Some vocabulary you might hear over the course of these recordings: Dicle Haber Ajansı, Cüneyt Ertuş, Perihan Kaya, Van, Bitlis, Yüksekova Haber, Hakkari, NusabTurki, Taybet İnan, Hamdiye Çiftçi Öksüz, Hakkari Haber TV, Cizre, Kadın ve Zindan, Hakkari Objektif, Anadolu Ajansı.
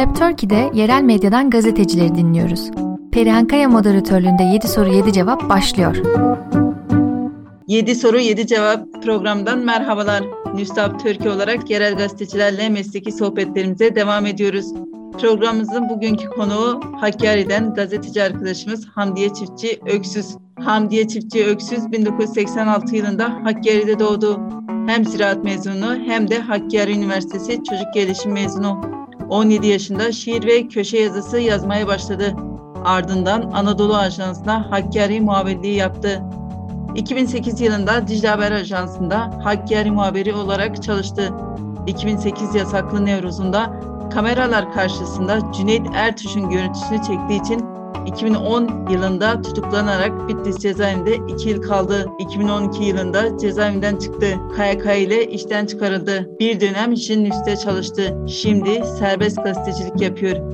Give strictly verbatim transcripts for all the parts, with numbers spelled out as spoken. NusabTurki'de yerel medyadan gazetecileri dinliyoruz. Perihan Kaya moderatörlüğünde yedi soru yedi cevap başlıyor. yedi soru yedi cevap programdan merhabalar. NusabTurki olarak yerel gazetecilerle mesleki sohbetlerimize devam ediyoruz. Programımızın bugünkü konuğu Hakkari'den gazeteci arkadaşımız Hamdiye Çiftçi Öksüz. Hamdiye Çiftçi Öksüz bin dokuz yüz seksen altı yılında Hakkari'de doğdu. Hem ziraat mezunu hem de Hakkari Üniversitesi Çocuk Gelişim mezunu. on yedi yaşında şiir ve köşe yazısı yazmaya başladı. Ardından Anadolu Ajansı'na Hakkari muhabirliği yaptı. iki bin sekiz yılında Dicle Haber Ajansı'nda Hakkari muhabiri olarak çalıştı. iki bin sekiz yasaklı Nevruz'unda kameralar karşısında Cüneyt Ertuş'un görüntüsünü çektiği için iki bin on yılında tutuklanarak Bitlis cezaevinde iki yıl kaldı. iki bin on iki yılında cezaevinden çıktı. K Y K ile işten çıkarıldı. Bir dönem için üste çalıştı. Şimdi serbest gazetecilik yapıyor.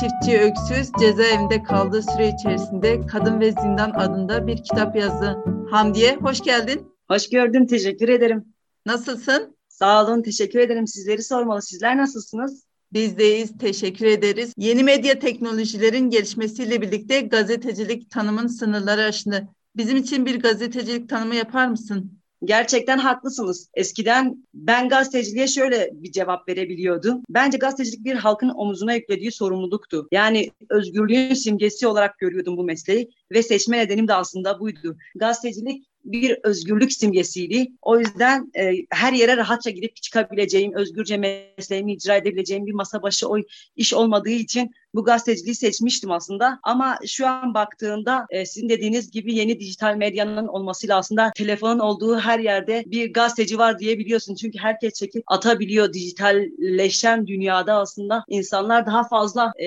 Çiftçi Öksüz cezaevinde kaldığı süre içerisinde Kadın ve Zindan adında bir kitap yazdı. Hamdiye hoş geldin. Hoş gördüm, teşekkür ederim. Nasılsın? Sağ olun, teşekkür ederim. Sizleri sormalı. Sizler nasılsınız? Bizdeyiz, teşekkür ederiz. Yeni medya teknolojilerin gelişmesiyle birlikte gazetecilik tanımın sınırları aşındı. Bizim için bir gazetecilik tanımı yapar mısın? Gerçekten haklısınız. Eskiden ben gazeteciliğe şöyle bir cevap verebiliyordum. Bence gazetecilik bir halkın omuzuna yüklediği sorumluluktu. Yani özgürlüğün simgesi olarak görüyordum bu mesleği ve seçme nedenim de aslında buydu. Gazetecilik bir özgürlük simgesiydi. O yüzden e, her yere rahatça gidip çıkabileceğim, özgürce mesleğimi icra edebileceğim bir masa başı o iş olmadığı için bu gazeteciliği seçmiştim aslında. Ama şu an baktığımda e, sizin dediğiniz gibi yeni dijital medyanın olmasıyla aslında telefonun olduğu her yerde bir gazeteci var diyebiliyorsun. Çünkü herkes çekip atabiliyor. Dijitalleşen dünyada aslında insanlar daha fazla e,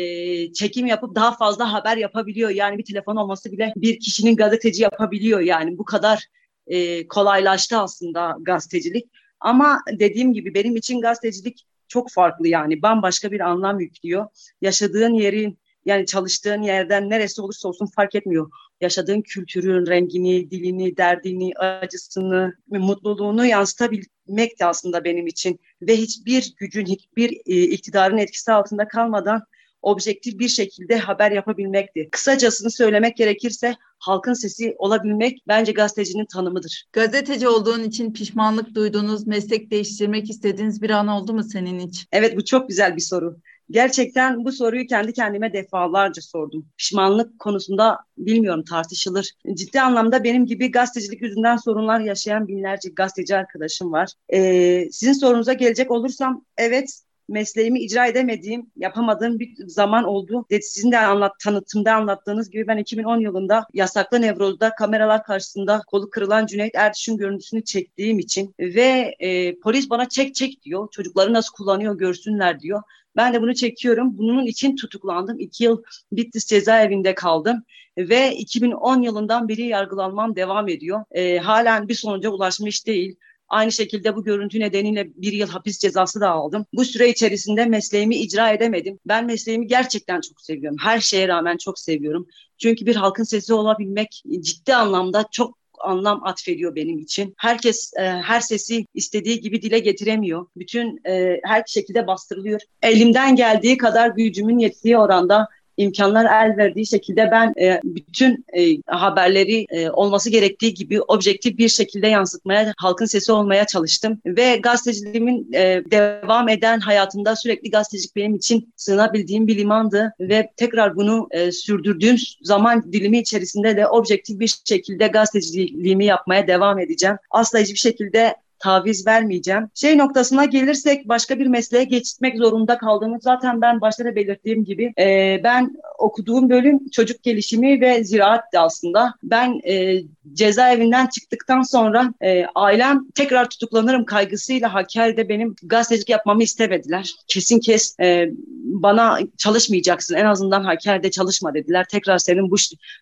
çekim yapıp daha fazla haber yapabiliyor. Yani bir telefon olması bile bir kişinin gazeteci yapabiliyor. Yani bu kadar e, kolaylaştı aslında gazetecilik. Ama dediğim gibi benim için gazetecilik çok farklı, yani bambaşka bir anlam yüklüyor. Yaşadığın yerin, yani çalıştığın yerden neresi olursa olsun fark etmiyor. Yaşadığın kültürün rengini, dilini, derdini, acısını, mutluluğunu yansıtabilmek de aslında benim için. Ve hiçbir gücün, hiçbir iktidarın etkisi altında kalmadan objektif bir şekilde haber yapabilmekti. Kısacasını söylemek gerekirse halkın sesi olabilmek bence gazetecinin tanımıdır. Gazeteci olduğun için pişmanlık duyduğunuz, meslek değiştirmek istediğiniz bir an oldu mu senin için? Evet, bu çok güzel bir soru. Gerçekten bu soruyu kendi kendime defalarca sordum. Pişmanlık konusunda bilmiyorum, tartışılır. Ciddi anlamda benim gibi gazetecilik yüzünden sorunlar yaşayan binlerce gazeteci arkadaşım var. Ee, sizin sorunuza gelecek olursam, evet, mesleğimi icra edemediğim, yapamadığım bir zaman oldu. Sizin de anlat, tanıtımda anlattığınız gibi ben iki bin on yılında yasaklı Nevroz'da kameralar karşısında kolu kırılan Cüneyt Ertuğ'un görüntüsünü çektiğim için ve e, polis bana çek çek diyor. Çocukları nasıl kullanıyor görsünler diyor. Ben de bunu çekiyorum. Bunun için tutuklandım. İki yıl Bitlis cezaevinde kaldım. Ve iki bin on yılından beri yargılanmam devam ediyor. E, halen bir sonuca ulaşmış değil. Aynı şekilde bu görüntü nedeniyle bir yıl hapis cezası da aldım. Bu süre içerisinde mesleğimi icra edemedim. Ben mesleğimi gerçekten çok seviyorum. Her şeye rağmen çok seviyorum. Çünkü bir halkın sesi olabilmek ciddi anlamda çok anlam atfediyor benim için. Herkes e, her sesi istediği gibi dile getiremiyor. Bütün e, her şekilde bastırılıyor. Elimden geldiği kadar, gücümün yettiği oranda, imkanlar el verdiği şekilde ben e, bütün e, haberleri e, olması gerektiği gibi objektif bir şekilde yansıtmaya, halkın sesi olmaya çalıştım. Ve gazeteciliğimin e, devam eden hayatında sürekli gazetecilik benim için sığınabildiğim bir limandı. Ve tekrar bunu e, sürdürdüğüm zaman dilimi içerisinde de objektif bir şekilde gazeteciliğimi yapmaya devam edeceğim. Asla hiçbir şekilde taviz vermeyeceğim. Şey noktasına gelirsek, başka bir mesleğe geçitmek zorunda kaldığımı zaten ben başta da belirttiğim gibi e, ben okuduğum bölüm çocuk gelişimi ve ziraattı aslında. Ben e, cezaevinden çıktıktan sonra e, ailem tekrar tutuklanırım kaygısıyla Hakkari'de benim gazetecilik yapmamı istemediler. Kesin kes e, bana çalışmayacaksın, en azından Hakkari'de çalışma dediler. Tekrar senin bu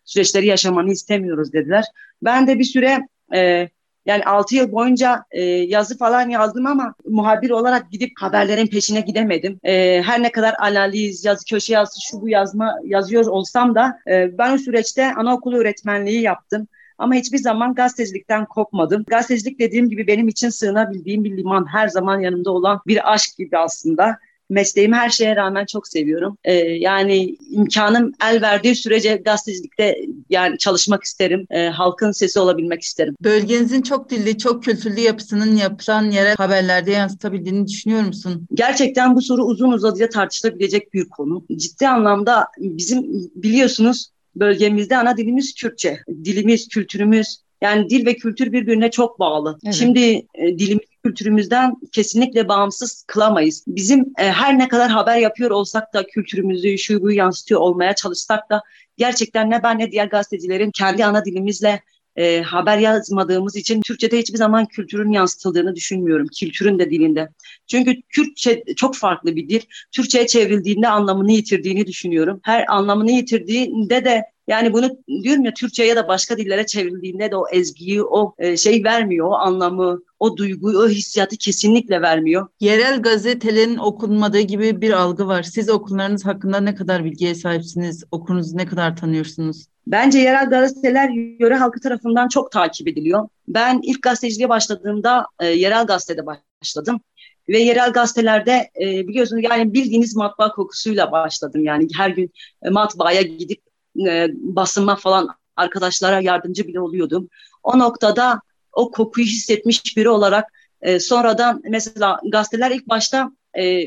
süreçleri yaşamanı istemiyoruz dediler. Ben de bir süre e, Yani altı yıl boyunca e, yazı falan yazdım ama muhabir olarak gidip haberlerin peşine gidemedim. E, her ne kadar analiz, yazı, köşe yazısı, şu bu yazma yazıyor olsam da e, ben o süreçte anaokulu öğretmenliği yaptım. Ama hiçbir zaman gazetecilikten kopmadım. Gazetecilik dediğim gibi benim için sığınabildiğim bir liman, her zaman yanımda olan bir aşk gibi aslında. mesleğimi her şeye rağmen çok seviyorum. Ee, yani imkanım el verdiği sürece gazetecilikte yani çalışmak isterim. Ee, halkın sesi olabilmek isterim. Bölgenizin çok dilli, çok kültürlü yapısının yapılan yere haberlerde yansıtabildiğini düşünüyor musun? Gerçekten bu soru uzun uzadıya tartışılabilecek bir konu. Ciddi anlamda bizim biliyorsunuz bölgemizde ana dilimiz Kürtçe. Dilimiz, kültürümüz, yani dil ve kültür birbirine çok bağlı. Evet. Şimdi e, dilimiz kültürümüzden kesinlikle bağımsız kılamayız. Bizim e, her ne kadar haber yapıyor olsak da kültürümüzü, şuyu yansıtıyor olmaya çalışsak da gerçekten ne ben ne diğer gazetecilerin kendi ana dilimizle e, haber yazmadığımız için Türkçe'de hiçbir zaman kültürün yansıtıldığını düşünmüyorum. Kültürün de dilinde. Çünkü Kürtçe çok farklı bir dil. Türkçe'ye çevrildiğinde anlamını yitirdiğini düşünüyorum. Her anlamını yitirdiğinde de yani bunu diyorum ya, Türkçe'ye de başka dillere çevrildiğinde de o ezgiyi, o şey vermiyor, o anlamı, o duyguyu, o hissiyatı kesinlikle vermiyor. Yerel gazetelerin okunmadığı gibi bir algı var. Siz okullarınız hakkında ne kadar bilgiye sahipsiniz? Okununuzu ne kadar tanıyorsunuz? Bence yerel gazeteler yöre halkı tarafından çok takip ediliyor. Ben ilk gazeteciliğe başladığımda e, yerel gazetede başladım. Ve yerel gazetelerde e, biliyorsunuz yani bildiğiniz matbaa kokusuyla başladım. Yani her gün e, matbaaya gidip E, basınma falan arkadaşlara yardımcı bile oluyordum. O noktada o kokuyu hissetmiş biri olarak e, sonradan mesela gazeteler ilk başta e,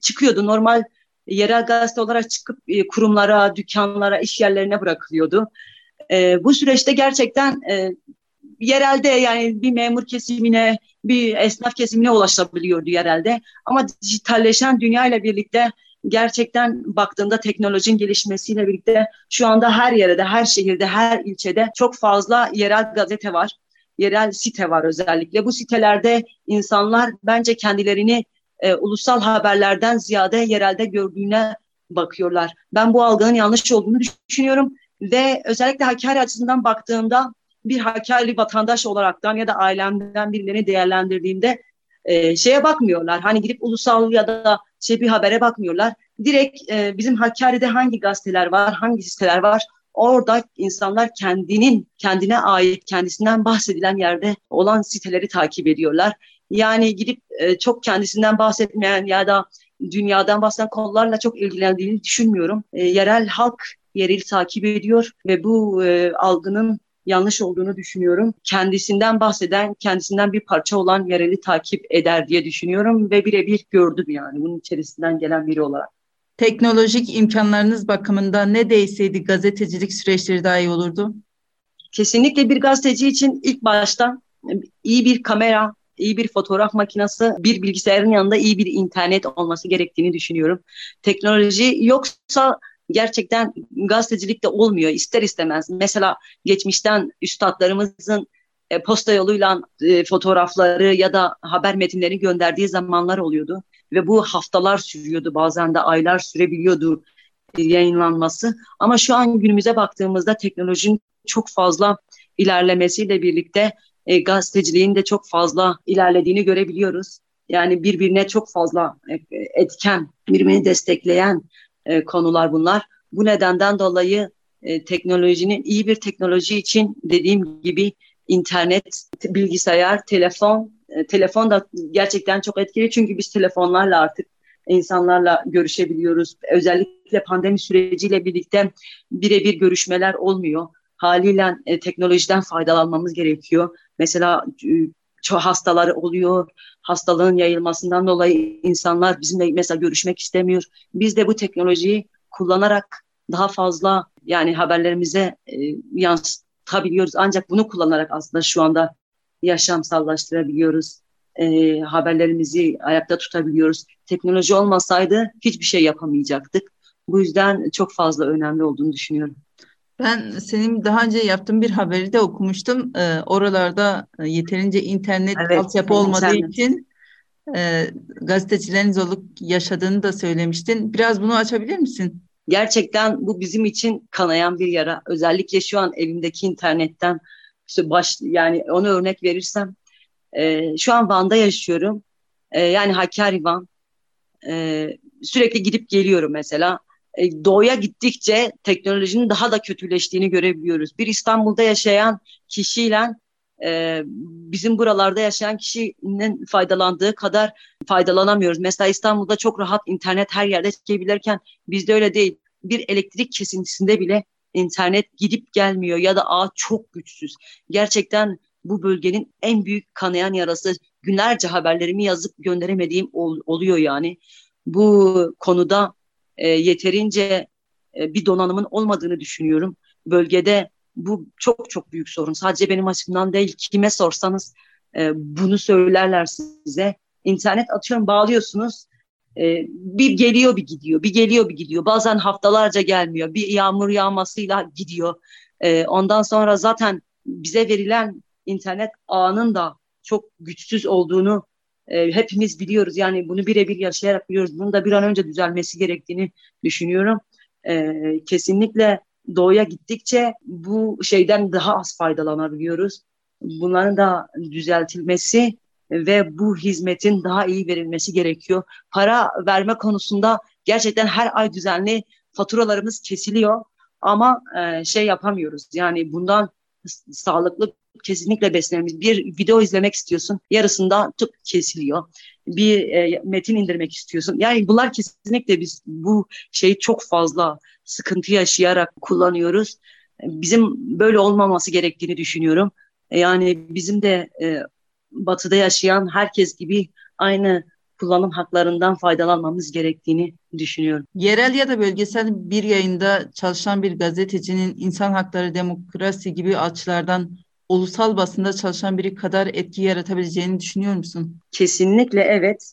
çıkıyordu. Normal yerel gazete olarak çıkıp e, kurumlara, dükkanlara, iş yerlerine bırakılıyordu. E, bu süreçte gerçekten e, yerelde yani bir memur kesimine, bir esnaf kesimine ulaşabiliyordu yerelde. Ama dijitalleşen dünyayla birlikte gerçekten baktığında teknolojinin gelişmesiyle birlikte şu anda her yerde, her şehirde, her ilçede çok fazla yerel gazete var. Yerel site var özellikle. Bu sitelerde insanlar bence kendilerini e, ulusal haberlerden ziyade yerelde gördüğüne bakıyorlar. Ben bu algının yanlış olduğunu düşünüyorum ve özellikle Hakkari açısından baktığımda bir Hakkari vatandaş olaraktan ya da ailemden birilerini değerlendirdiğimde Ee, şeye bakmıyorlar. Hani gidip ulusal ya da şey bir habere bakmıyorlar. Direkt e, bizim Hakkari'de hangi gazeteler var, hangi siteler var? Orada insanlar kendinin, kendine ait, kendisinden bahsedilen yerde olan siteleri takip ediyorlar. Yani gidip e, çok kendisinden bahsetmeyen ya da dünyadan bahseden konularla çok ilgilendiğini düşünmüyorum. E, yerel halk yereli takip ediyor ve bu e, algının yanlış olduğunu düşünüyorum. Kendisinden bahseden, kendisinden bir parça olan yereli takip eder diye düşünüyorum ve birebir gördüm yani bunun içerisinden gelen biri olarak. Teknolojik imkanlarınız bakımında ne değseydi gazetecilik süreçleri daha iyi olurdu? Kesinlikle bir gazeteci için ilk başta iyi bir kamera, iyi bir fotoğraf makinesi, bir bilgisayarın yanında iyi bir internet olması gerektiğini düşünüyorum. Teknoloji yoksa gerçekten gazetecilik de olmuyor ister istemez. Mesela geçmişten üstadlarımızın e, posta yoluyla e, fotoğrafları ya da haber metinlerini gönderdiği zamanlar oluyordu. Ve bu haftalar sürüyordu, bazen de aylar sürebiliyordu e, yayınlanması. Ama şu an günümüze baktığımızda teknolojinin çok fazla ilerlemesiyle birlikte e, gazeteciliğin de çok fazla ilerlediğini görebiliyoruz. Yani birbirine çok fazla e, etken, birbirini destekleyen E, konular bunlar. Bu nedenden dolayı e, teknolojinin iyi bir teknoloji için dediğim gibi internet, t- bilgisayar, telefon, e, telefon da gerçekten çok etkili çünkü biz telefonlarla artık insanlarla görüşebiliyoruz. Özellikle pandemi süreciyle birlikte birebir görüşmeler olmuyor. Haliyle e, teknolojiden faydalanmamız gerekiyor. Mesela e, çoğu hastaları oluyor. Hastalığın yayılmasından dolayı insanlar bizimle mesela görüşmek istemiyor. Biz de bu teknolojiyi kullanarak daha fazla yani haberlerimize e, yansıtabiliyoruz. Ancak bunu kullanarak aslında şu anda yaşamsallaştırabiliyoruz. E, haberlerimizi ayakta tutabiliyoruz. Teknoloji olmasaydı hiçbir şey yapamayacaktık. Bu yüzden çok fazla önemli olduğunu düşünüyorum. Ben senin daha önce yaptığın bir haberi de okumuştum. E, oralarda yeterince internet evet, altyapı olmadığı internet. için e, gazetecilerin zorluk yaşadığını da söylemiştin. Biraz bunu açabilir misin? Gerçekten bu bizim için kanayan bir yara. Özellikle şu an elimdeki internetten işte baş, yani onu örnek verirsem. E, şu an Van'da yaşıyorum. E, yani Hakkari Van. E, sürekli gidip geliyorum mesela. Doğuya gittikçe teknolojinin daha da kötüleştiğini görebiliyoruz. Bir İstanbul'da yaşayan kişiyle e, bizim buralarda yaşayan kişinin faydalandığı kadar faydalanamıyoruz. Mesela İstanbul'da çok rahat internet her yerde çekebilirken bizde öyle değil. Bir elektrik kesintisinde bile internet gidip gelmiyor ya da ağ çok güçsüz. Gerçekten bu bölgenin en büyük kanayan yarası. Günlerce haberlerimi yazıp gönderemediğim ol, oluyor yani. Bu konuda e, yeterince e, bir donanımın olmadığını düşünüyorum. Bölgede bu çok çok büyük sorun. Sadece benim açımdan değil, kime sorsanız e, bunu söylerler size. İnternet atıyorum, bağlıyorsunuz. Ee, bir geliyor bir gidiyor, bir geliyor bir gidiyor. Bazen haftalarca gelmiyor. Bir yağmur yağmasıyla gidiyor. Ee, ondan sonra zaten bize verilen internet ağının da çok güçsüz olduğunu e, hepimiz biliyoruz. Yani bunu birebir yaşayarak biliyoruz. Bunun da bir an önce düzelmesi gerektiğini düşünüyorum. Ee, kesinlikle doğuya gittikçe bu şeyden daha az faydalanabiliyoruz. Bunların da düzeltilmesi ve bu hizmetin daha iyi verilmesi gerekiyor. Para verme konusunda gerçekten her ay düzenli faturalarımız kesiliyor ama e, şey yapamıyoruz. Yani bundan sağlıklı kesinlikle beslenmemiz. Bir video izlemek istiyorsun, yarısında tık kesiliyor. Bir e, metin indirmek istiyorsun. Yani bunlar kesinlikle biz bu şeyi çok fazla sıkıntı yaşayarak kullanıyoruz. Bizim böyle olmaması gerektiğini düşünüyorum. Yani bizim de e, Batı'da yaşayan herkes gibi aynı kullanım haklarından faydalanmamız gerektiğini düşünüyorum. Yerel ya da bölgesel bir yayında çalışan bir gazetecinin insan hakları, demokrasi gibi açılardan ulusal basında çalışan biri kadar etki yaratabileceğini düşünüyor musun? Kesinlikle evet.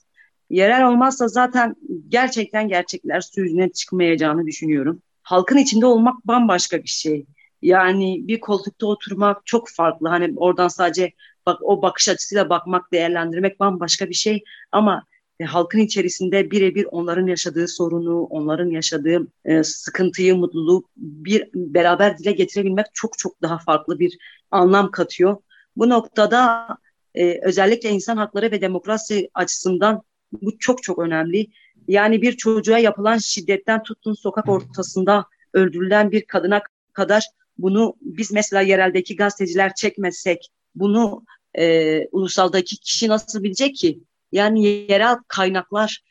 Yerel olmazsa zaten gerçekten gerçekler su yüzüne çıkmayacağını düşünüyorum. Halkın içinde olmak bambaşka bir şey. Yani bir koltukta oturmak çok farklı. Hani oradan sadece bak, o bakış açısıyla bakmak, değerlendirmek bambaşka bir şey. Ama e, halkın içerisinde birebir onların yaşadığı sorunu, onların yaşadığı e, sıkıntıyı, mutluluğu bir beraber dile getirebilmek çok çok daha farklı bir anlam katıyor. Bu noktada e, özellikle insan hakları ve demokrasi açısından bu çok çok önemli. Yani bir çocuğa yapılan şiddetten tutun sokak ortasında öldürülen bir kadına kadar bunu biz mesela yereldeki gazeteciler çekmezsek bunu e, ulusaldaki kişi nasıl bilecek ki? Yani yerel kaynaklar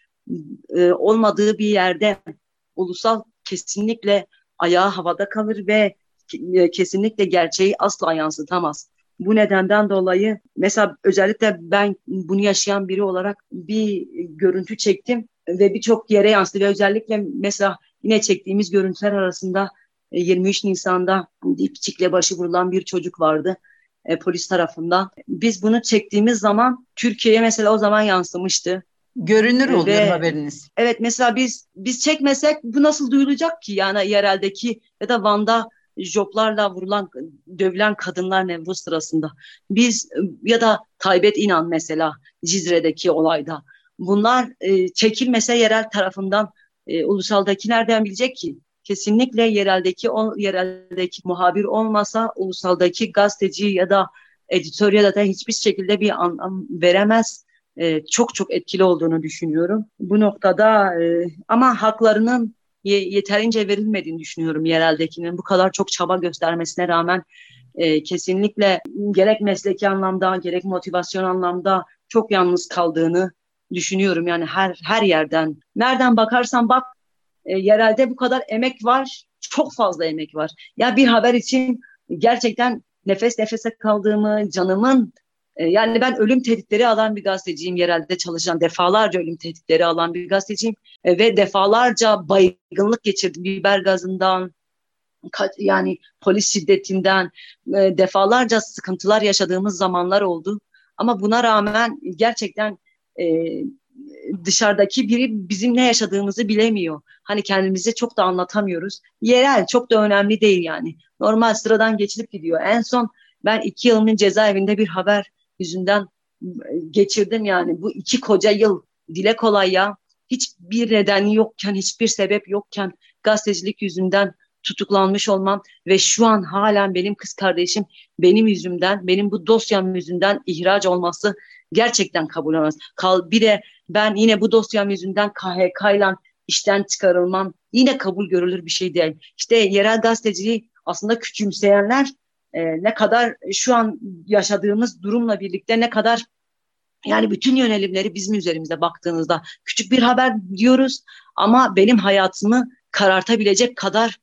e, olmadığı bir yerde ulusal kesinlikle ayağı havada kalır ve e, kesinlikle gerçeği asla yansıtamaz. Bu nedenden dolayı mesela özellikle ben bunu yaşayan biri olarak bir görüntü çektim ve birçok yere yansıdı ve özellikle mesela yine çektiğimiz görüntüler arasında yirmi üç Nisan'da dipçikle başı vurulan bir çocuk vardı e, polis tarafından. Biz bunu çektiğimiz zaman Türkiye'ye mesela o zaman yansımıştı. Görünür oluyor ve, haberiniz. Evet, mesela biz biz çekmesek bu nasıl duyulacak ki? Yani yereldeki ya da Van'da joplarla vurulan, dövülen kadınlar Nevruz sırasında. Biz ya da Taybet İnan mesela Cizre'deki olayda. Bunlar e, çekilmese yerel tarafından e, ulusaldaki nereden bilecek ki? Kesinlikle yereldeki yereldeki muhabir olmasa ulusaldaki gazeteci ya da editör ya da hiçbir şekilde bir anlam veremez. Ee, çok çok etkili olduğunu düşünüyorum. Bu noktada e, ama haklarının ye, yeterince verilmediğini düşünüyorum yereldekinin. Bu kadar çok çaba göstermesine rağmen e, kesinlikle gerek mesleki anlamda gerek motivasyon anlamda çok yalnız kaldığını düşünüyorum. Yani her her yerden, nereden bakarsan bak, E, yerelde bu kadar emek var, çok fazla emek var. Ya bir haber için gerçekten nefes nefese kaldığımı, canımın, e, yani ben ölüm tehditleri alan bir gazeteciyim, yerelde çalışan, defalarca ölüm tehditleri alan bir gazeteciyim e, ve defalarca baygınlık geçirdim biber gazından, ka- yani polis şiddetinden, e, defalarca sıkıntılar yaşadığımız zamanlar oldu. Ama buna rağmen gerçekten E, dışarıdaki biri bizim ne yaşadığımızı bilemiyor. Hani kendimize çok da anlatamıyoruz. Yerel çok da önemli değil yani. Normal sıradan geçilip gidiyor. En son ben iki yılımın cezaevinde bir haber yüzünden geçirdim yani. Bu iki koca yıl dile kolay ya. Hiçbir nedeni yokken, hiçbir sebep yokken gazetecilik yüzünden tutuklanmış olmam ve şu an halen benim kız kardeşim benim yüzümden, benim bu dosyam yüzünden ihraç olması gerçekten kabul olmaz. Bir de ben yine bu dosyam yüzünden K H K'yla işten çıkarılmam yine kabul görülür bir şey değil. İşte yerel gazeteciliği aslında küçümseyenler e, ne kadar şu an yaşadığımız durumla birlikte ne kadar, yani bütün yönelimleri bizim üzerimize baktığınızda küçük bir haber diyoruz ama benim hayatımı karartabilecek kadar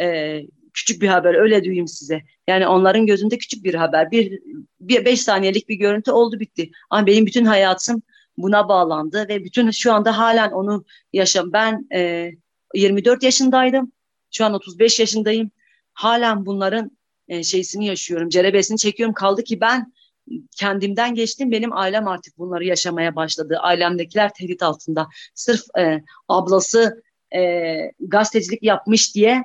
e, küçük bir haber, öyle diyeyim size. Yani onların gözünde küçük bir haber, bir, bir beş saniyelik bir görüntü oldu bitti. Ama benim bütün hayatım buna bağlandı ve bütün şu anda halen onu yaşam. Ben e, yirmi dört yaşındaydım, şu an otuz beş yaşındayım. Halen bunların e, şeysini yaşıyorum, cerebesini çekiyorum. Kaldı ki ben kendimden geçtim, benim ailem artık bunları yaşamaya başladı. Ailemdekiler tehdit altında. Sırf e, ablası e, gazetecilik yapmış diye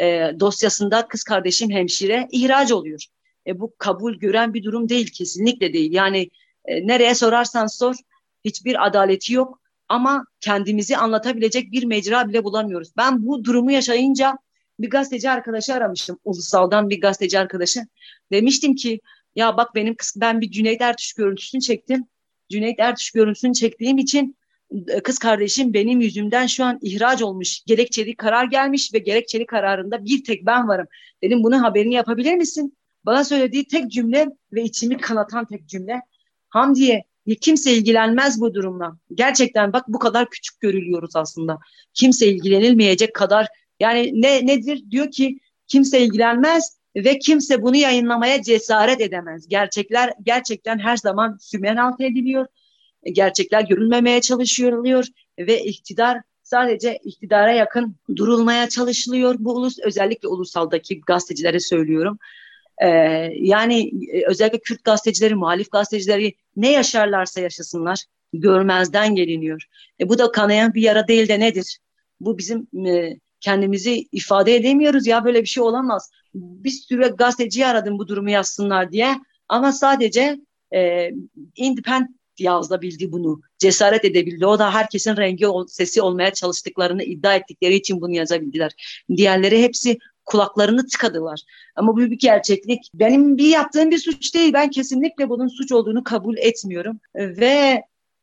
e, dosyasında kız kardeşim hemşire ihraç oluyor. E, bu kabul gören bir durum değil, kesinlikle değil. Yani e, nereye sorarsan sor, hiçbir adaleti yok ama kendimizi anlatabilecek bir mecra bile bulamıyoruz. Ben bu durumu yaşayınca bir gazeteci arkadaşı aramıştım, ulusaldan bir gazeteci arkadaşı. Demiştim ki ya bak benim ben bir Cüneyt Ertuş görüntüsünü çektim. Cüneyt Ertuş görüntüsünü çektiğim için kız kardeşim benim yüzümden şu an ihraç olmuş. Gerekçeli karar gelmiş ve gerekçeli kararında bir tek ben varım. Dedim bunun haberini yapabilir misin? Bana söylediği tek cümle ve içimi kanatan tek cümle, Hamdiye kimse ilgilenmez bu durumla. Gerçekten bak bu kadar küçük görülüyoruz aslında. Kimse ilgilenilmeyecek kadar, yani ne nedir diyor ki, kimse ilgilenmez ve kimse bunu yayınlamaya cesaret edemez. Gerçekler gerçekten her zaman sümen altı ediliyor. Gerçekler görülmemeye çalışılıyor ve iktidar, sadece iktidara yakın durulmaya çalışılıyor. Bu ulus, özellikle ulusaldaki gazetecilere söylüyorum. Ee, yani özellikle Kürt gazetecileri, muhalif gazetecileri ne yaşarlarsa yaşasınlar görmezden geliniyor. E, bu da kanayan bir yara değil de nedir? Bu bizim e, kendimizi ifade edemiyoruz ya, böyle bir şey olamaz. Bir sürü gazeteciyi aradım bu durumu yazsınlar diye ama sadece e, independent yazabildi bunu, cesaret edebildi. O da herkesin rengi, sesi olmaya çalıştıklarını iddia ettikleri için bunu yazabildiler. Diğerleri hepsi kulaklarını tıkadılar. Ama bu bir gerçeklik. Benim bir yaptığım bir suç değil. Ben kesinlikle bunun suç olduğunu kabul etmiyorum. Ve,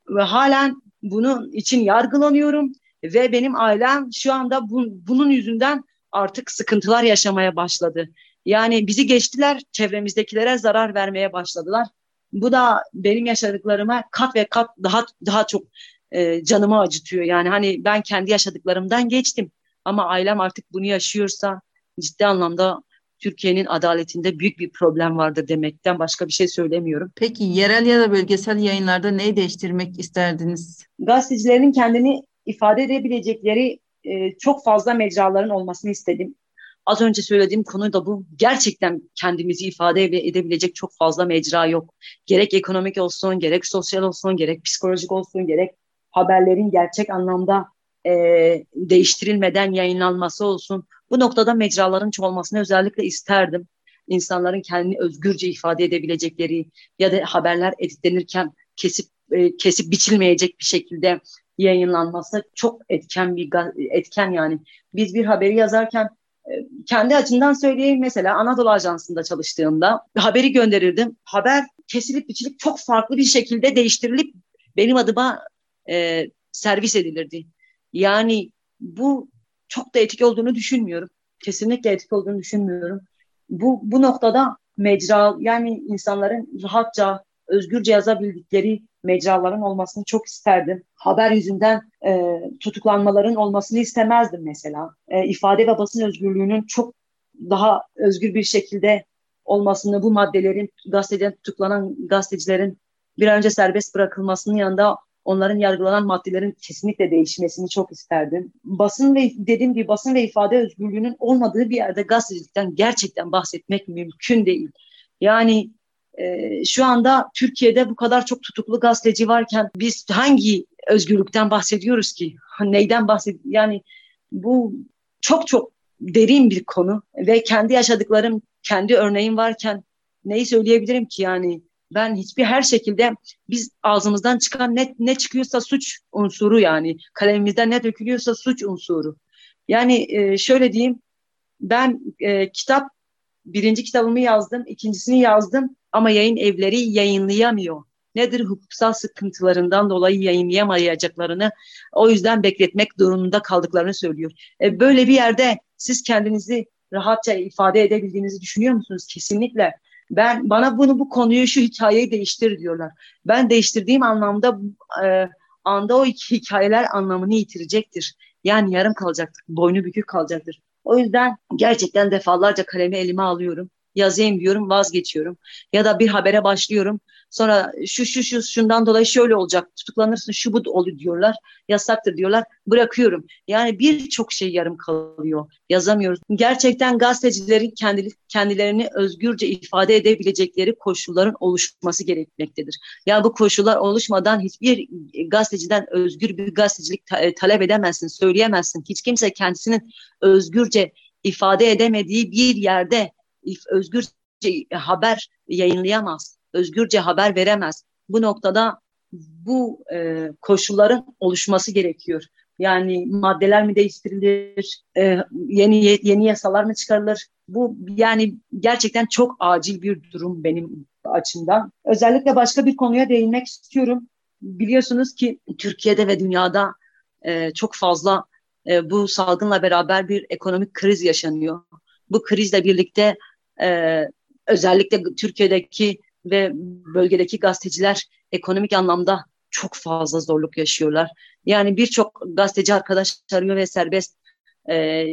ve halen bunun için yargılanıyorum. Ve benim ailem şu anda bu, bunun yüzünden artık sıkıntılar yaşamaya başladı. Yani bizi geçtiler, çevremizdekilere zarar vermeye başladılar. Bu da benim yaşadıklarıma kat ve kat daha daha çok e, canımı acıtıyor. Yani hani ben kendi yaşadıklarımdan geçtim. Ama ailem artık bunu yaşıyorsa ciddi anlamda Türkiye'nin adaletinde büyük bir problem vardır demekten başka bir şey söylemiyorum. Peki yerel ya da bölgesel yayınlarda neyi değiştirmek isterdiniz? Gazetecilerin kendini ifade edebilecekleri e, çok fazla mecraların olmasını istedim. Az önce söylediğim konu da bu. Gerçekten kendimizi ifade edebilecek çok fazla mecra yok. Gerek ekonomik olsun, gerek sosyal olsun, gerek psikolojik olsun, gerek haberlerin gerçek anlamda e, değiştirilmeden yayınlanması olsun. Bu noktada mecraların çoğalmasını özellikle isterdim. İnsanların kendini özgürce ifade edebilecekleri ya da haberler editlenirken kesip e, kesip biçilmeyecek bir şekilde yayınlanması çok etken bir etken yani. Biz bir haberi yazarken kendi açımdan söyleyeyim, mesela Anadolu Ajansı'nda çalıştığımda haberi gönderirdim. Haber kesilip biçilip çok farklı bir şekilde değiştirilip benim adıma e, servis edilirdi. Yani bu çok da etik olduğunu düşünmüyorum. Kesinlikle etik olduğunu düşünmüyorum. Bu, bu noktada mecra, yani insanların rahatça, özgürce yazabildikleri mecraların olmasını çok isterdim. Haber yüzünden e, tutuklanmaların olmasını istemezdim mesela. E, ifade ve basın özgürlüğünün çok daha özgür bir şekilde olmasını, bu maddelerin gazeteden tutuklanan gazetecilerin bir an önce serbest bırakılmasının yanında onların yargılanan maddelerin kesinlikle değişmesini çok isterdim. Basın ve dediğim gibi basın ve ifade özgürlüğünün olmadığı bir yerde gazetecilikten gerçekten bahsetmek mümkün değil. Yani Ee, şu anda Türkiye'de bu kadar çok tutuklu gazeteci varken biz hangi özgürlükten bahsediyoruz ki? Neyden bahsediyoruz? Yani bu çok çok derin bir konu ve kendi yaşadıklarım, kendi örneğim varken neyi söyleyebilirim ki yani? Ben hiçbir her şekilde biz ağzımızdan çıkan ne, ne çıkıyorsa suç unsuru yani. Kalemimizden ne dökülüyorsa suç unsuru. Yani e, şöyle diyeyim, ben e, kitap, birinci kitabımı yazdım, ikincisini yazdım. Ama yayın evleri yayınlayamıyor. Nedir? Hukuksal sıkıntılarından dolayı yayınlayamayacaklarını, o yüzden bekletmek durumunda kaldıklarını söylüyor. E böyle bir yerde siz kendinizi rahatça ifade edebildiğinizi düşünüyor musunuz? Kesinlikle. Ben bana bunu bu konuyu şu hikayeyi değiştir diyorlar. Ben değiştirdiğim anlamda e, anda o iki hikayeler anlamını yitirecektir. Yani yarım kalacaktır, boynu bükük kalacaktır. O yüzden gerçekten defalarca kalemi elime alıyorum. Yazayım diyorum, vazgeçiyorum. Ya da bir habere başlıyorum. Sonra şu şu şu şundan dolayı şöyle olacak. Tutuklanırsın, şu bu olur diyorlar. Yasaktır diyorlar. Bırakıyorum. Yani birçok şey yarım kalıyor. Yazamıyoruz. Gerçekten gazetecilerin kendi, kendilerini özgürce ifade edebilecekleri koşulların oluşması gerekmektedir. Yani bu koşullar oluşmadan hiçbir gazeteciden özgür bir gazetecilik ta- talep edemezsin, söyleyemezsin. Hiç kimse kendisinin özgürce ifade edemediği bir yerde özgürce haber yayınlayamaz, özgürce haber veremez. Bu noktada bu e, koşulların oluşması gerekiyor. Yani maddeler mi değiştirilir, e, yeni yeni yasalar mı çıkarılır? Bu yani gerçekten çok acil bir durum benim açımdan. Özellikle başka bir konuya değinmek istiyorum. Biliyorsunuz ki Türkiye'de ve dünyada e, çok fazla e, bu salgınla beraber bir ekonomik kriz yaşanıyor. Bu krizle birlikte e, özellikle Türkiye'deki ve bölgedeki gazeteciler ekonomik anlamda çok fazla zorluk yaşıyorlar. Yani birçok gazeteci arkadaş arıyor ve serbest e,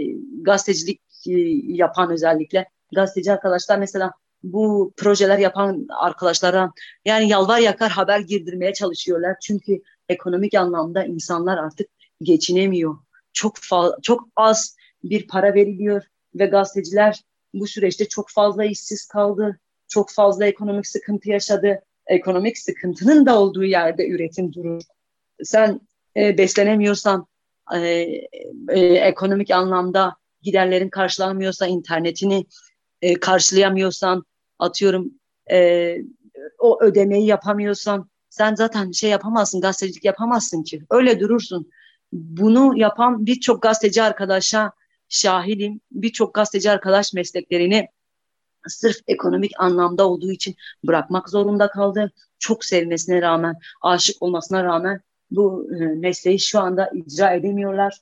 gazetecilik e, yapan özellikle. Gazeteci arkadaşlar mesela bu projeler yapan arkadaşlara yani yalvar yakar haber girdirmeye çalışıyorlar. Çünkü ekonomik anlamda insanlar artık geçinemiyor. Çok fa- çok az bir para veriliyor. Ve gazeteciler bu süreçte çok fazla işsiz kaldı, çok fazla ekonomik sıkıntı yaşadı. Ekonomik sıkıntının da olduğu yerde üretim durur. Sen e, beslenemiyorsan, e, e, ekonomik anlamda giderlerin karşılanmıyorsa, internetini e, karşılayamıyorsan, atıyorum e, o ödemeyi yapamıyorsan, sen zaten bir şey yapamazsın, gazetecilik yapamazsın ki. Öyle durursun. Bunu yapan birçok gazeteci arkadaşa şahidim. Birçok gazeteci arkadaş mesleklerini sırf ekonomik anlamda olduğu için bırakmak zorunda kaldı. Çok sevmesine rağmen, aşık olmasına rağmen bu mesleği şu anda icra edemiyorlar.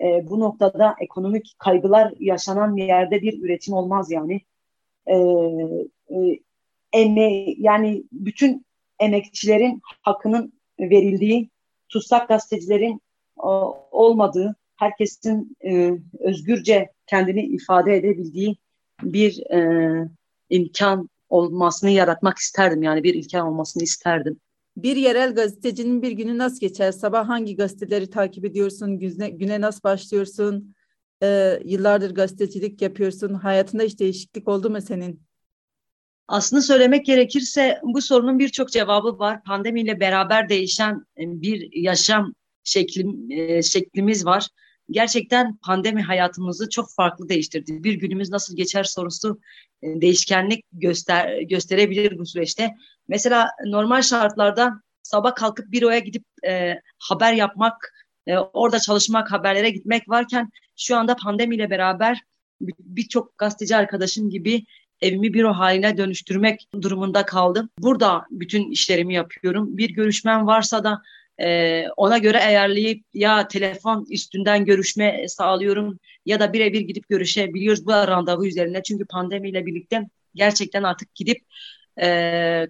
E, bu noktada ekonomik kaygılar yaşanan bir yerde bir üretim olmaz yani. E, e, eme, yani bütün emekçilerin hakkının verildiği, tutsak gazetecilerin o, olmadığı, herkesin e, özgürce kendini ifade edebildiği bir e, imkan olmasını yaratmak isterdim. Yani bir imkan olmasını isterdim. Bir yerel gazetecinin bir günü nasıl geçer? Sabah hangi gazeteleri takip ediyorsun? Güne, güne nasıl başlıyorsun? E, yıllardır gazetecilik yapıyorsun. Hayatında hiç değişiklik oldu mu senin? Aslında söylemek gerekirse bu sorunun birçok cevabı var. Pandemiyle beraber değişen bir yaşam şeklim, e, şeklimiz var. Gerçekten pandemi hayatımızı çok farklı değiştirdi. Bir günümüz nasıl geçer sorusu değişkenlik göster gösterebilir bu süreçte. Mesela normal şartlarda sabah kalkıp büroya gidip e, haber yapmak, e, orada çalışmak, haberlere gitmek varken şu anda pandemiyle beraber birçok gazeteci arkadaşım gibi evimi büro haline dönüştürmek durumunda kaldım. Burada bütün işlerimi yapıyorum. Bir görüşmem varsa da Ee, ona göre ayarlayıp ya telefon üstünden görüşme sağlıyorum ya da birebir gidip görüşebiliyoruz bu randevu üzerine. Çünkü pandemiyle birlikte gerçekten artık gidip e,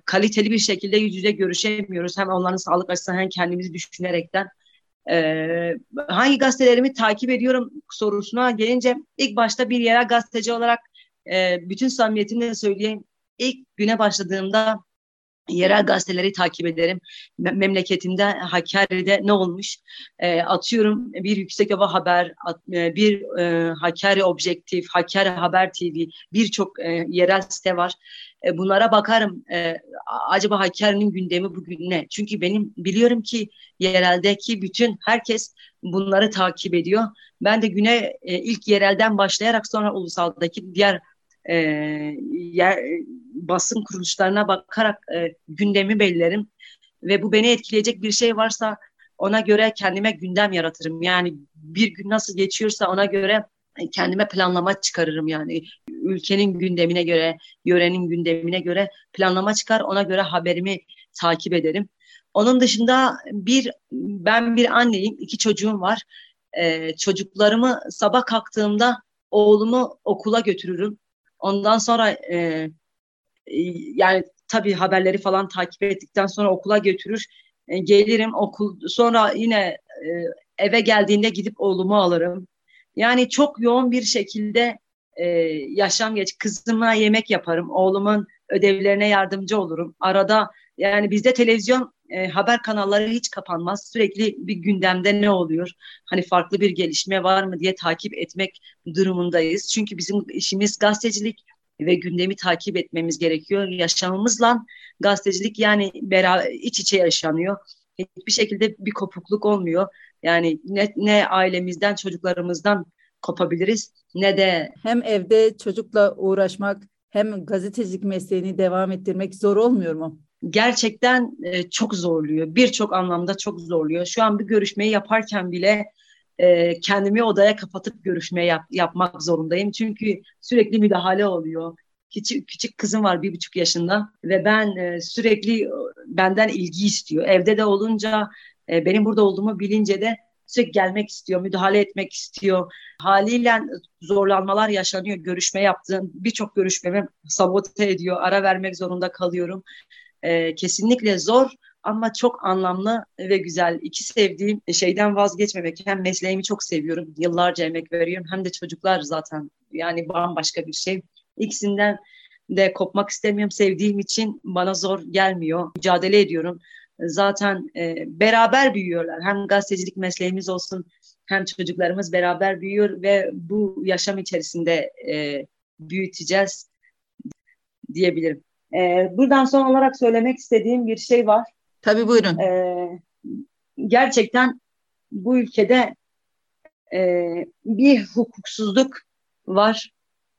kaliteli bir şekilde yüz yüze görüşemiyoruz. Hem onların sağlık açısından hem kendimizi düşünerekten. Ee, hangi gazetelerimi takip ediyorum sorusuna gelince ilk başta bir yerel gazeteci olarak e, bütün samimiyetimle söyleyeyim. İlk güne başladığımda yerel gazeteleri takip ederim. Memleketimde, Hakkari'de ne olmuş? E, atıyorum bir Yüksekova Haber, bir e, Hakkari Objektif, Hakkari Haber T V, birçok e, yerel site var. E, bunlara bakarım. E, acaba Hakkari'nin gündemi bugün ne? Çünkü benim biliyorum ki yereldeki bütün herkes bunları takip ediyor. Ben de güne e, ilk yerelden başlayarak sonra ulusaldaki diğer E, yer, basın kuruluşlarına bakarak e, gündemi belirlerim ve bu beni etkileyecek bir şey varsa ona göre kendime gündem yaratırım. Yani bir gün nasıl geçiyorsa ona göre kendime planlama çıkarırım. Yani ülkenin gündemine göre, yörenin gündemine göre planlama çıkar, ona göre haberimi takip ederim. Onun dışında bir ben bir anneyim, iki çocuğum var. E, çocuklarımı sabah kalktığımda oğlumu okula götürürüm. Ondan sonra e, yani tabii haberleri falan takip ettikten sonra okula götürür. E, gelirim okul sonra yine e, eve geldiğinde gidip oğlumu alırım. Yani çok yoğun bir şekilde e, yaşam geç. Kızıma yemek yaparım. Oğlumun ödevlerine yardımcı olurum. Arada yani bizde televizyon e, haber kanalları hiç kapanmaz. Sürekli bir gündemde ne oluyor? Hani farklı bir gelişme var mı diye takip etmek durumundayız. Çünkü bizim işimiz gazetecilik ve gündemi takip etmemiz gerekiyor. Yaşamımızla gazetecilik yani beraber iç içe yaşanıyor. Hiçbir şekilde bir kopukluk olmuyor. Yani ne, ne ailemizden, çocuklarımızdan kopabiliriz ne de... Hem evde çocukla uğraşmak hem gazetecilik mesleğini devam ettirmek zor olmuyor mu? Gerçekten e, çok zorluyor. Birçok anlamda çok zorluyor. Şu an bir görüşmeyi yaparken bile e, kendimi odaya kapatıp görüşme yap, yapmak zorundayım. Çünkü sürekli müdahale oluyor. Küçük, küçük kızım var, bir buçuk yaşında ve ben e, sürekli benden ilgi istiyor. Evde de olunca... Benim burada olduğumu bilince de sürekli gelmek istiyor, müdahale etmek istiyor. Haliyle zorlanmalar yaşanıyor. Görüşme yaptığım, birçok görüşmemi sabote ediyor. Ara vermek zorunda kalıyorum. Ee, kesinlikle zor ama çok anlamlı ve güzel. İki sevdiğim şeyden vazgeçmemek. Hem mesleğimi çok seviyorum, yıllarca emek veriyorum. Hem de çocuklar zaten yani bambaşka bir şey. İkisinden de kopmak istemiyorum. Sevdiğim için bana zor gelmiyor. Mücadele ediyorum. Zaten e, beraber büyüyorlar. Hem gazetecilik mesleğimiz olsun hem çocuklarımız beraber büyüyor ve bu yaşam içerisinde e, büyüteceğiz diyebilirim. E, buradan son olarak söylemek istediğim bir şey var. Tabii buyurun. E, gerçekten bu ülkede e, bir hukuksuzluk var.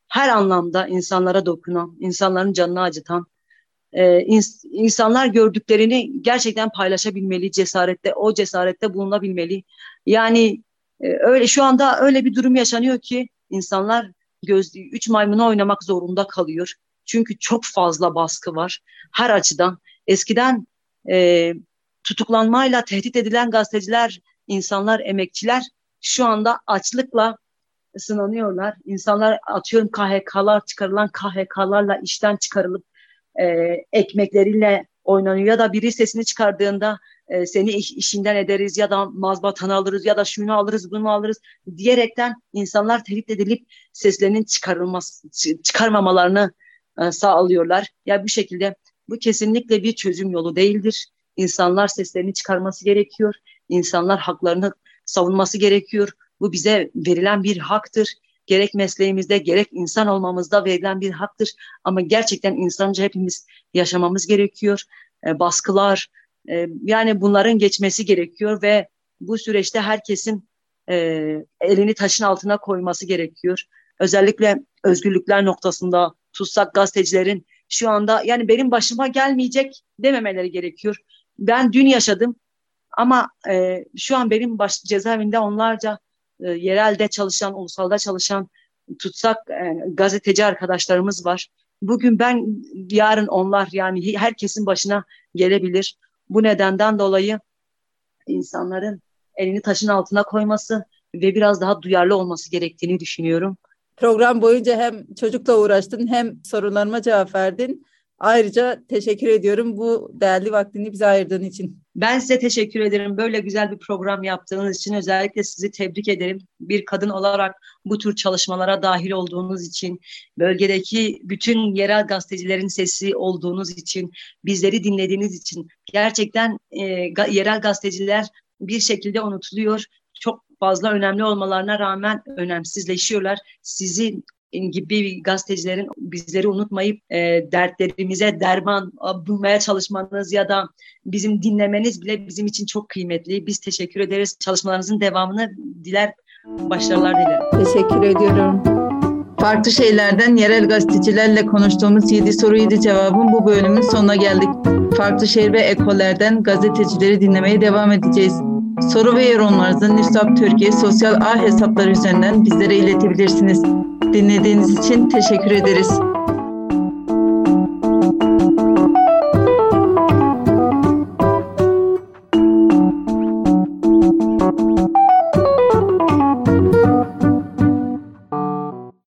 Her anlamda insanlara dokunan, insanların canını acıtan. Ee, ins- insanlar gördüklerini gerçekten paylaşabilmeli, cesarette, o cesarette bulunabilmeli. Yani e, öyle şu anda öyle bir durum yaşanıyor ki insanlar göz, üç maymunu oynamak zorunda kalıyor. Çünkü çok fazla baskı var her açıdan. Eskiden e, tutuklanmayla tehdit edilen gazeteciler, insanlar, emekçiler şu anda açlıkla sınanıyorlar. İnsanlar atıyorum K H K'lar çıkarılan K H K'larla işten çıkarılıp Ee, ekmekleriyle oynanıyor ya da biri sesini çıkardığında e, seni iş, işinden ederiz ya da mazbatanı alırız ya da şunu alırız bunu alırız diyerekten insanlar tehdit edilip seslerinin çıkarılması, çıkarmamalarını e, sağlıyorlar. Ya bu şekilde bu kesinlikle bir çözüm yolu değildir. İnsanlar seslerini çıkarması gerekiyor. İnsanlar haklarını savunması gerekiyor. Bu bize verilen bir haktır. Gerek mesleğimizde gerek insan olmamızda verilen bir haktır. Ama gerçekten insanca hepimiz yaşamamız gerekiyor. E, baskılar e, yani bunların geçmesi gerekiyor ve bu süreçte herkesin e, elini taşın altına koyması gerekiyor. Özellikle özgürlükler noktasında tutsak gazetecilerin şu anda yani benim başıma gelmeyecek dememeleri gerekiyor. Ben dün yaşadım ama e, şu an benim baş, cezaevinde onlarca E, yerelde çalışan, ulusalda çalışan tutsak e, gazeteci arkadaşlarımız var. Bugün ben, yarın onlar yani herkesin başına gelebilir. Bu nedenden dolayı insanların elini taşın altına koyması ve biraz daha duyarlı olması gerektiğini düşünüyorum. Program boyunca hem çocukla uğraştın hem sorularıma cevap verdin. Ayrıca teşekkür ediyorum bu değerli vaktini bize ayırdığın için. Ben size teşekkür ederim. Böyle güzel bir program yaptığınız için özellikle sizi tebrik ederim. Bir kadın olarak bu tür çalışmalara dahil olduğunuz için, bölgedeki bütün yerel gazetecilerin sesi olduğunuz için, bizleri dinlediğiniz için gerçekten e, yerel gazeteciler bir şekilde unutuluyor. Çok fazla önemli olmalarına rağmen önemsizleşiyorlar. Sizin gibi gazetecilerin bizleri unutmayıp e, dertlerimize derman bulmaya çalışmanız ya da bizim dinlemeniz bile bizim için çok kıymetli. Biz teşekkür ederiz. Çalışmalarınızın devamını diler, başarılar dilerim. Teşekkür ediyorum. Farklı Şeyler'den yerel gazetecilerle konuştuğumuz yedi soru yedi cevabın bu bölümün sonuna geldik. Farklı şehir ve ekollerden gazetecileri dinlemeye devam edeceğiz. Soru ve yorumlarınızı NusabTurki sosyal ağ hesapları üzerinden bizlere iletebilirsiniz. Dinlediğiniz için teşekkür ederiz.